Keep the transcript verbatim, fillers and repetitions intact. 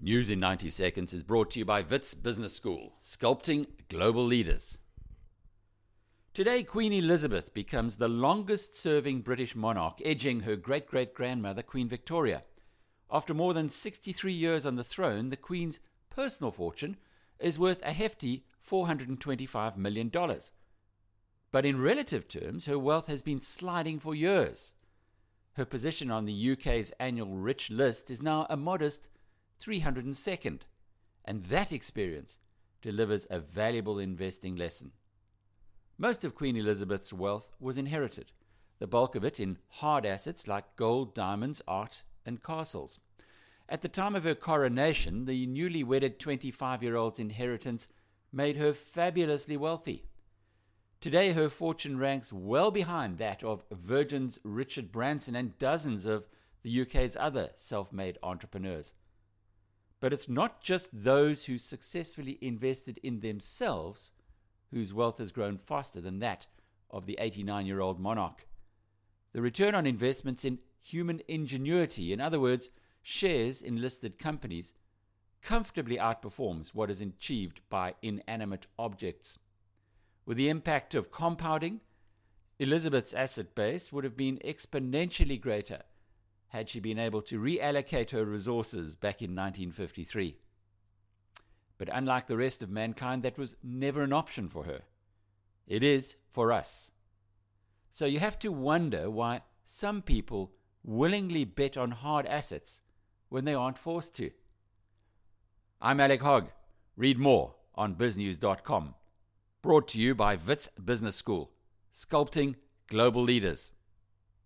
News in ninety seconds is brought to you by Wits Business School, sculpting global leaders. Today, Queen Elizabeth becomes the longest-serving British monarch, edging her great-great-grandmother, Queen Victoria. After more than sixty-three years on the throne, the Queen's personal fortune is worth a hefty four hundred twenty-five million dollars. But in relative terms, her wealth has been sliding for years. Her position on the U K's annual rich list is now a modest three hundred second, and that experience delivers a valuable investing lesson. Most of Queen Elizabeth's wealth was inherited, the bulk of it in hard assets like gold, diamonds, art, and castles. At the time of her coronation, the newly wedded twenty-five-year-old's inheritance made her fabulously wealthy. Today, her fortune ranks well behind that of Virgin's Richard Branson and dozens of the U K's other self-made entrepreneurs. But it's not just those who successfully invested in themselves whose wealth has grown faster than that of the eighty-nine-year-old monarch. The return on investments in human ingenuity, in other words, shares in listed companies, comfortably outperforms what is achieved by inanimate objects. With the impact of compounding, Elizabeth's asset base would have been exponentially greater had she been able to reallocate her resources back in nineteen fifty-three. But unlike the rest of mankind, that was never an option for her. It is for us. So you have to wonder why some people willingly bet on hard assets when they aren't forced to. I'm Alec Hogg. Read more on biz news dot com. Brought to you by Wits Business School, sculpting global leaders.